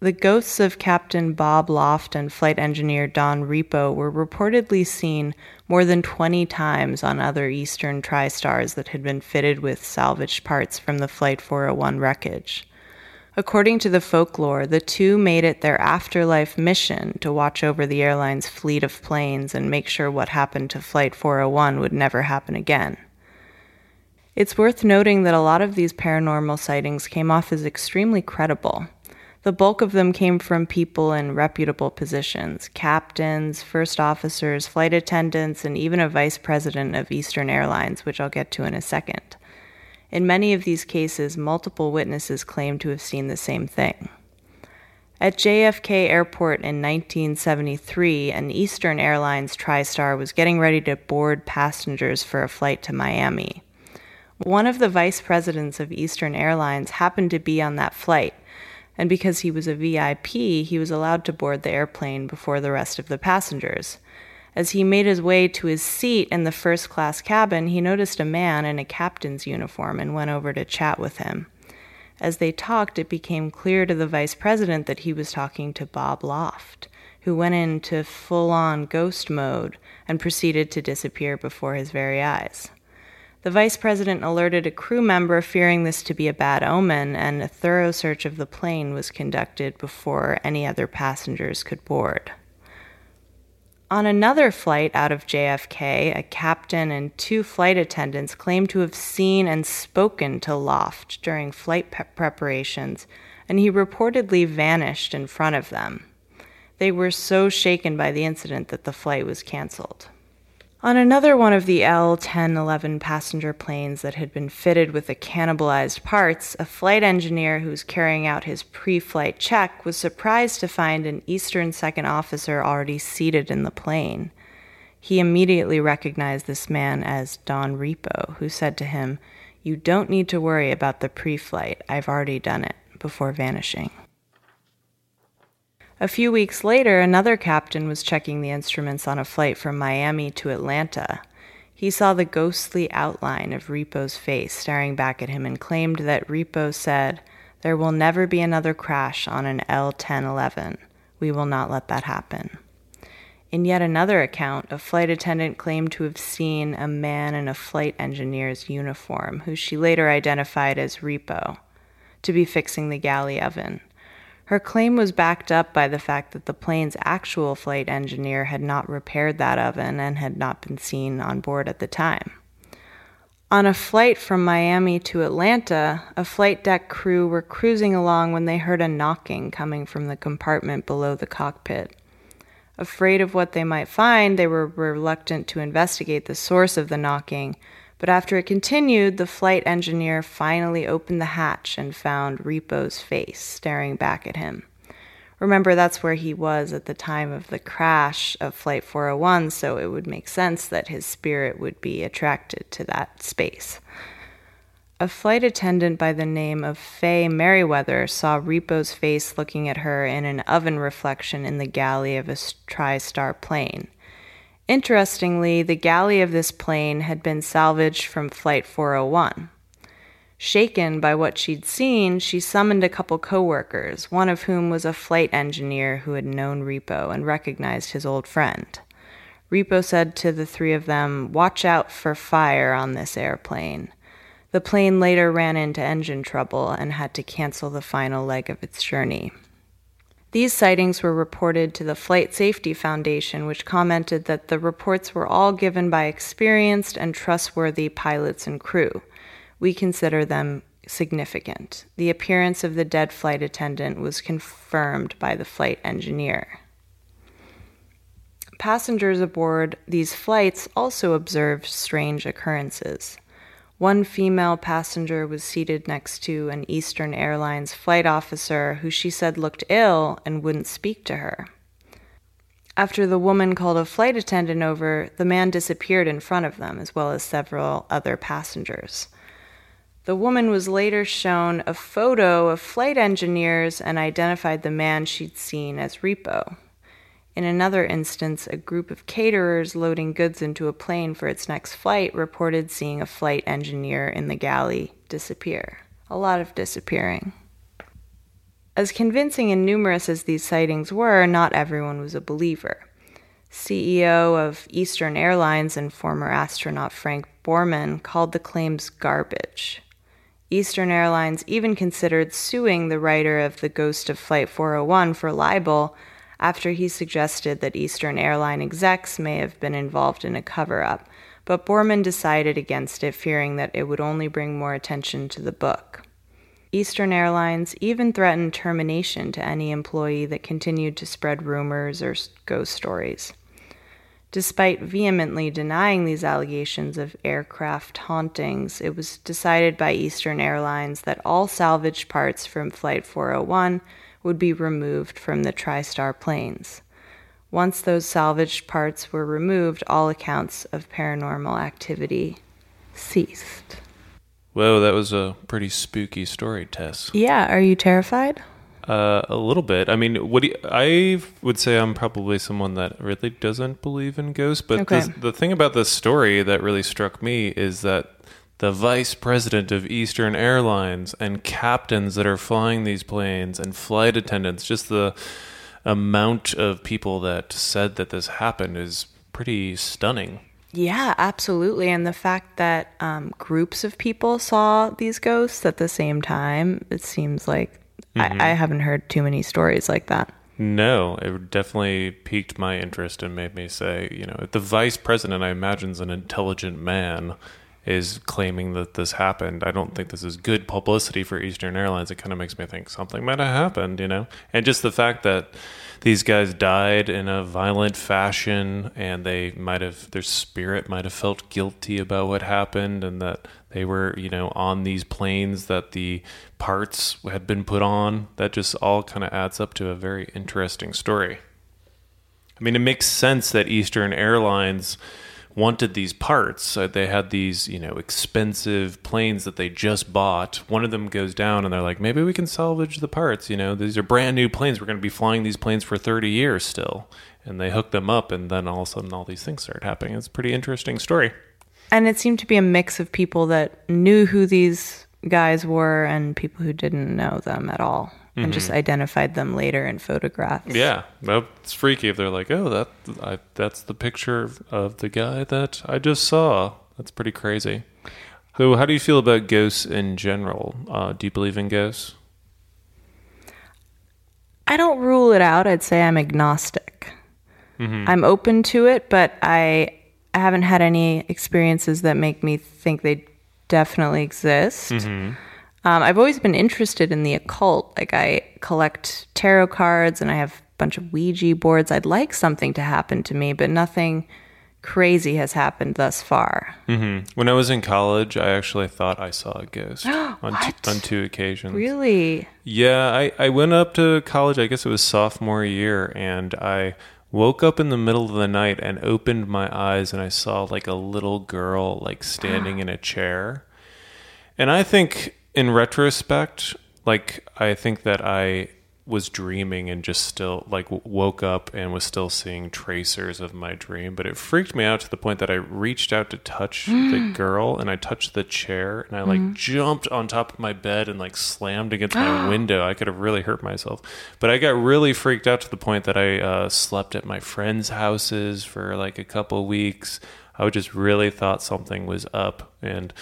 The ghosts of Captain Bob Loft and flight engineer Don Repo were reportedly seen more than 20 times on other Eastern TriStars that had been fitted with salvaged parts from the Flight 401 wreckage. According to the folklore, the two made it their afterlife mission to watch over the airline's fleet of planes and make sure what happened to Flight 401 would never happen again. It's worth noting that a lot of these paranormal sightings came off as extremely credible. The bulk of them came from people in reputable positions: captains, first officers, flight attendants, and even a vice president of Eastern Airlines, which I'll get to in a second. In many of these cases, multiple witnesses claim to have seen the same thing. At JFK Airport in 1973, an Eastern Airlines TriStar was getting ready to board passengers for a flight to Miami. One of the vice presidents of Eastern Airlines happened to be on that flight, and because he was a VIP, he was allowed to board the airplane before the rest of the passengers. As he made his way to his seat in the first-class cabin, he noticed a man in a captain's uniform and went over to chat with him. As they talked, it became clear to the vice president that he was talking to Bob Loft, who went into full-on ghost mode and proceeded to disappear before his very eyes. The vice president alerted a crew member, fearing this to be a bad omen, and a thorough search of the plane was conducted before any other passengers could board. On another flight out of JFK, a captain and two flight attendants claimed to have seen and spoken to Loft during flight preparations, and he reportedly vanished in front of them. They were so shaken by the incident that the flight was canceled. On another one of the L-1011 passenger planes that had been fitted with the cannibalized parts, a flight engineer who was carrying out his pre-flight check was surprised to find an Eastern second officer already seated in the plane. He immediately recognized this man as Don Repo, who said to him, "You don't need to worry about the pre-flight. I've already done it," before vanishing. A few weeks later, another captain was checking the instruments on a flight from Miami to Atlanta. He saw the ghostly outline of Repo's face staring back at him and claimed that Repo said, "There will never be another crash on an L-1011. We will not let that happen." In yet another account, a flight attendant claimed to have seen a man in a flight engineer's uniform, who she later identified as Repo, to be fixing the galley oven. Her claim was backed up by the fact that the plane's actual flight engineer had not repaired that oven and had not been seen on board at the time. On a flight from Miami to Atlanta, a flight deck crew were cruising along when they heard a knocking coming from the compartment below the cockpit. Afraid of what they might find, they were reluctant to investigate the source of the knocking, but after it continued, the flight engineer finally opened the hatch and found Repo's face staring back at him. Remember, that's where he was at the time of the crash of Flight 401, so it would make sense that his spirit would be attracted to that space. A flight attendant by the name of Faye Merriweather saw Repo's face looking at her in an oven reflection in the galley of a TriStar plane. Interestingly, the galley of this plane had been salvaged from Flight 401. Shaken by what she'd seen, she summoned a couple coworkers, one of whom was a flight engineer who had known Repo and recognized his old friend. Repo said to the three of them, "Watch out for fire on this airplane." The plane later ran into engine trouble and had to cancel the final leg of its journey. These sightings were reported to the Flight Safety Foundation, which commented that the reports were all given by experienced and trustworthy pilots and crew. "We consider them significant. The appearance of the dead flight attendant was confirmed by the flight engineer." Passengers aboard these flights also observed strange occurrences. One female passenger was seated next to an Eastern Airlines flight officer who she said looked ill and wouldn't speak to her. After the woman called a flight attendant over, the man disappeared in front of them, as well as several other passengers. The woman was later shown a photo of flight engineers and identified the man she'd seen as Repo. In another instance, a group of caterers loading goods into a plane for its next flight reported seeing a flight engineer in the galley disappear. A lot of disappearing. As convincing and numerous as these sightings were, not everyone was a believer. CEO of Eastern Airlines and former astronaut Frank Borman called the claims garbage. Eastern Airlines even considered suing the writer of The Ghost of Flight 401 for libel, after he suggested that Eastern Airline execs may have been involved in a cover-up, but Borman decided against it, fearing that it would only bring more attention to the book. Eastern Airlines even threatened termination to any employee that continued to spread rumors or ghost stories. Despite vehemently denying these allegations of aircraft hauntings, it was decided by Eastern Airlines that all salvaged parts from Flight 401 would be removed from the TriStar planes. Once those salvaged parts were removed, all accounts of paranormal activity ceased. Whoa, that was a pretty spooky story, Tess. Yeah, are you terrified? A little bit. I mean, I would say I'm probably someone that really doesn't believe in ghosts, but the thing about this story that really struck me is that the vice president of Eastern Airlines and captains that are flying these planes and flight attendants, just the amount of people that said that this happened is pretty stunning. Yeah, absolutely. And the fact that groups of people saw these ghosts at the same time, it seems like I haven't heard too many stories like that. No, it definitely piqued my interest and made me say, you know, if the vice president, I imagine, is an intelligent man, is claiming that this happened, I don't think this is good publicity for Eastern Airlines. It kind of makes me think something might have happened, you know? And just the fact that these guys died in a violent fashion and they might have, their spirit might have felt guilty about what happened, and that they were, you know, on these planes that the parts had been put on, that just all kind of adds up to a very interesting story. I mean, it makes sense that Eastern Airlines wanted these parts. So they had these, you know, expensive planes that they just bought. One of them goes down and they're like, maybe we can salvage the parts. You know, these are brand new planes. We're going to be flying these planes for 30 years still. And they hook them up, and then all of a sudden all these things start happening. It's a pretty interesting story. And it seemed to be a mix of people that knew who these guys were and people who didn't know them at all. Mm-hmm. And just identified them later in photographs. Yeah, that's freaky if they're like, oh, that's the picture of the guy that I just saw. That's pretty crazy. So how do you feel about ghosts in general? Do you believe in ghosts? I don't rule it out. I'd say I'm agnostic. Mm-hmm. I'm open to it, but I haven't had any experiences that make me think they definitely exist. Mm-hmm. I've always been interested in the occult. Like, I collect tarot cards and I have a bunch of Ouija boards. I'd like something to happen to me, but nothing crazy has happened thus far. Mm-hmm. When I was in college, I actually thought I saw a ghost on two occasions. Really? Yeah, I went up to college, I guess it was sophomore year, and I woke up in the middle of the night and opened my eyes and I saw like a little girl like standing in a chair. And I think, in retrospect, like, I think that I was dreaming and just still, like, woke up and was still seeing tracers of my dream. But it freaked me out to the point that I reached out to touch the girl, and I touched the chair, and I, like, jumped on top of my bed and, like, slammed against my window. I could have really hurt myself. But I got really freaked out to the point that I slept at my friends' houses for, like, a couple weeks. I just really thought something was up. And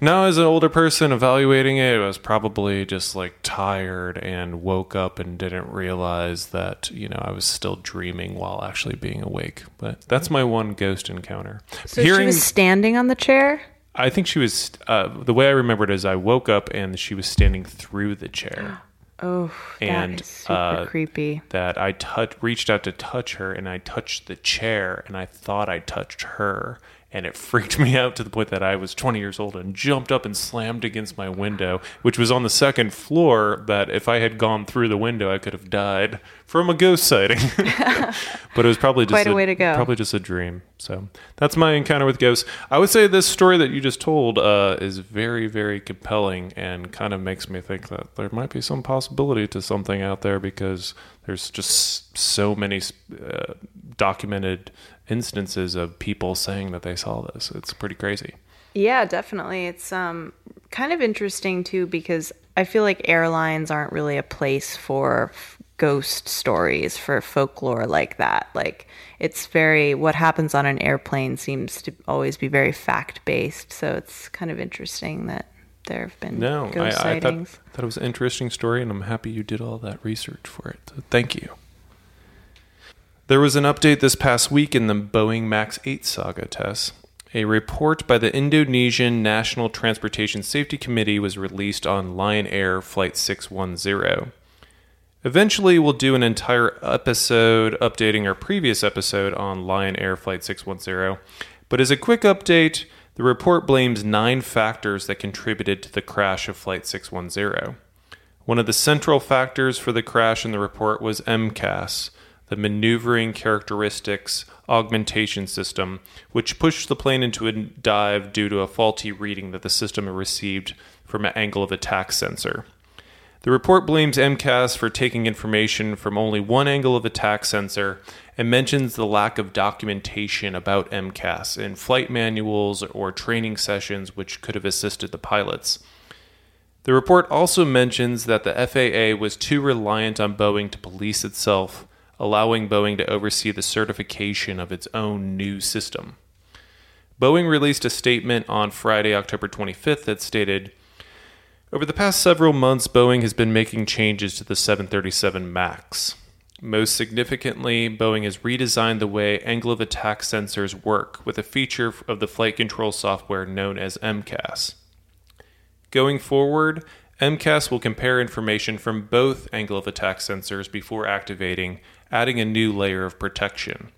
now, as an older person evaluating it, I was probably just like tired and woke up and didn't realize that, you know, I was still dreaming while actually being awake. But that's my one ghost encounter. So she was standing on the chair? I think she was, the way I remembered is I woke up and she was standing through the chair. Oh, that is super creepy. That I reached out to touch her, and I touched the chair, and I thought I touched her, and it freaked me out to the point that I was 20 years old and jumped up and slammed against my window, which was on the second floor, that if I had gone through the window, I could have died from a ghost sighting. But it was probably just quite a way to go. Probably just a dream. So that's my encounter with ghosts. I would say this story that you just told is very, very compelling, and kind of makes me think that there might be some possibility to something out there, because there's just so many documented instances of people saying that they saw this. It's pretty crazy. Yeah, definitely. It's kind of interesting too, because I feel like airlines aren't really a place for ghost stories, for folklore like that. Like, it's very, what happens on an airplane seems to always be very fact-based. So it's kind of interesting that there have been ghost sightings. I thought it was an interesting story, and I'm happy you did all that research for it. So thank you. There was an update this past week in the Boeing MAX 8 saga, Tess. A report by the Indonesian National Transportation Safety Committee was released on Lion Air Flight 610. Eventually, we'll do an entire episode updating our previous episode on Lion Air Flight 610. But as a quick update, the report blames 9 factors that contributed to the crash of Flight 610. One of the central factors for the crash in the report was MCAS, the Maneuvering Characteristics Augmentation System, which pushed the plane into a dive due to a faulty reading that the system received from an angle of attack sensor. The report blames MCAS for taking information from only one angle of attack sensor and mentions the lack of documentation about MCAS in flight manuals or training sessions which could have assisted the pilots. The report also mentions that the FAA was too reliant on Boeing to police itself, allowing Boeing to oversee the certification of its own new system. Boeing released a statement on Friday, October 25th, that stated, "Over the past several months, Boeing has been making changes to the 737 MAX. Most significantly, Boeing has redesigned the way angle of attack sensors work with a feature of the flight control software known as MCAS. Going forward, MCAS will compare information from both angle of attack sensors before activating, adding a new layer of protection.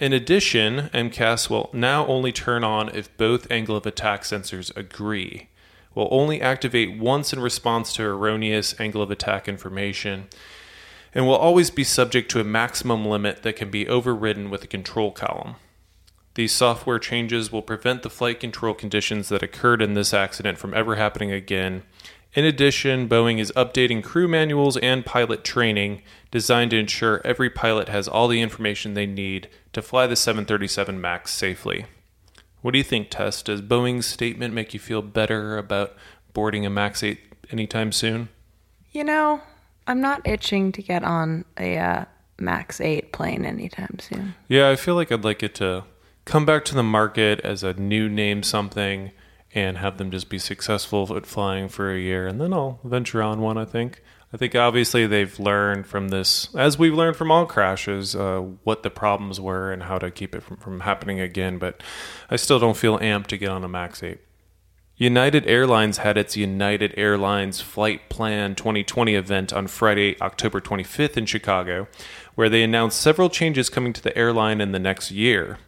In addition, MCAS will now only turn on if both angle of attack sensors agree, will only activate once in response to erroneous angle of attack information, and will always be subject to a maximum limit that can be overridden with a control column. These software changes will prevent the flight control conditions that occurred in this accident from ever happening again. In addition, Boeing is updating crew manuals and pilot training designed to ensure every pilot has all the information they need to fly the 737 MAX safely." What do you think, Tess? Does Boeing's statement make you feel better about boarding a MAX 8 anytime soon? You know, I'm not itching to get on a MAX 8 plane anytime soon. Yeah, I feel like I'd like it to come back to the market as a new name something and have them just be successful at flying for a year, and then I'll venture on one, I think. I think obviously they've learned from this, as we've learned from all crashes, what the problems were and how to keep it from happening again, but I still don't feel amped to get on a MAX 8. United Airlines had its United Airlines Flight Plan 2020 event on Friday, October 25th in Chicago, where they announced several changes coming to the airline in the next year.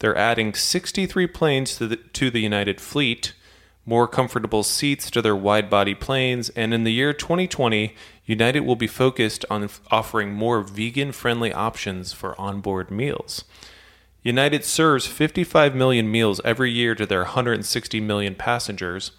They're adding 63 planes to the United fleet, more comfortable seats to their wide-body planes, and in the year 2020, United will be focused on offering more vegan-friendly options for onboard meals. United serves 55 million meals every year to their 160 million passengers.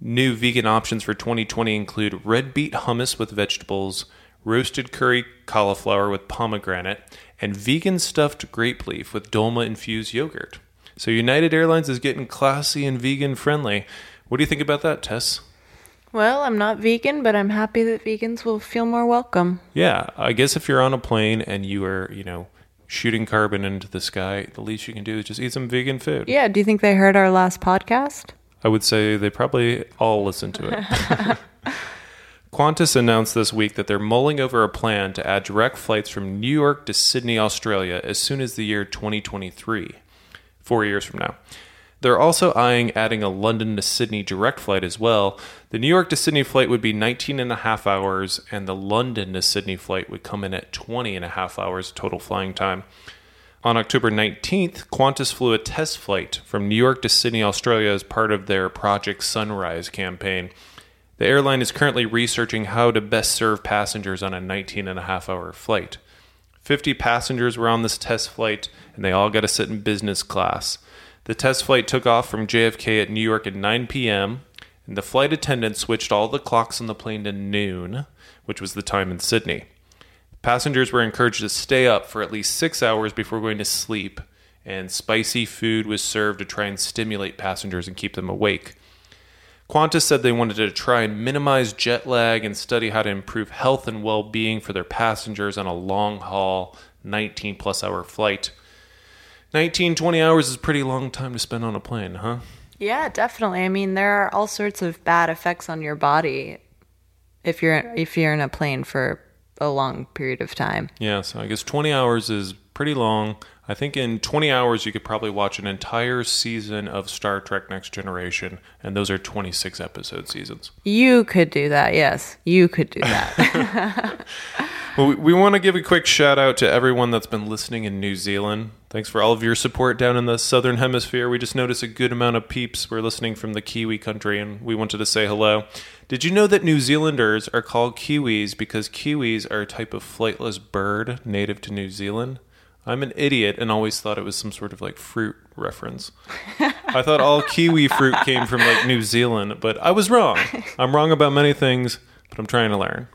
New vegan options for 2020 include red beet hummus with vegetables, roasted curry cauliflower with pomegranate, and vegan stuffed grape leaf with dolma-infused yogurt. So United Airlines is getting classy and vegan-friendly. What do you think about that, Tess? Well, I'm not vegan, but I'm happy that vegans will feel more welcome. Yeah, I guess if you're on a plane and you are, shooting carbon into the sky, the least you can do is just eat some vegan food. Yeah, do you think they heard our last podcast? I would say they probably all listened to it. Qantas announced this week that they're mulling over a plan to add direct flights from New York to Sydney, Australia, as soon as the year 2023, 4 years from now. They're also eyeing adding a London to Sydney direct flight as well. The New York to Sydney flight would be 19 and a half hours, and the London to Sydney flight would come in at 20 and a half hours total flying time. On October 19th, Qantas flew a test flight from New York to Sydney, Australia, as part of their Project Sunrise campaign. The airline is currently researching how to best serve passengers on a 19-and-a-half-hour flight. 50 passengers were on this test flight, and they all got to sit in business class. The test flight took off from JFK at New York at 9 p.m., and the flight attendant switched all the clocks on the plane to noon, which was the time in Sydney. Passengers were encouraged to stay up for at least 6 hours before going to sleep, and spicy food was served to try and stimulate passengers and keep them awake. Qantas said they wanted to try and minimize jet lag and study how to improve health and well-being for their passengers on a long-haul 19-plus-hour flight. 19-20 hours is a pretty long time to spend on a plane, huh? Yeah, definitely. I mean, there are all sorts of bad effects on your body if you're in a plane for a long period of time. Yeah, so I guess 20 hours is pretty long. I think in 20 hours, you could probably watch an entire season of Star Trek Next Generation, and those are 26-episode seasons. You could do that, yes. You could do that. Well, we want to give a quick shout-out to everyone that's been listening in New Zealand. Thanks for all of your support down in the Southern Hemisphere. We just noticed a good amount of peeps were listening from the Kiwi country, and we wanted to say hello. Did you know that New Zealanders are called Kiwis because Kiwis are a type of flightless bird native to New Zealand? I'm an idiot and always thought it was some sort of like fruit reference. I thought all kiwi fruit came from like New Zealand, but I was wrong. I'm wrong about many things, but I'm trying to learn.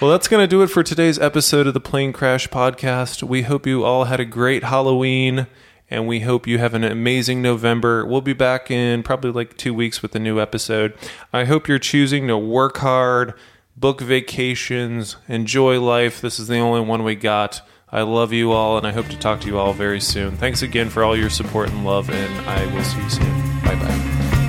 Well, that's going to do it for today's episode of the Plane Crash Podcast. We hope you all had a great Halloween, and we hope you have an amazing November. We'll be back in probably like 2 weeks with a new episode. I hope you're choosing to work hard, book vacations, enjoy life. This is the only one we got. I love you all, and I hope to talk to you all very soon. Thanks again for all your support and love, and I will see you soon. Bye-bye.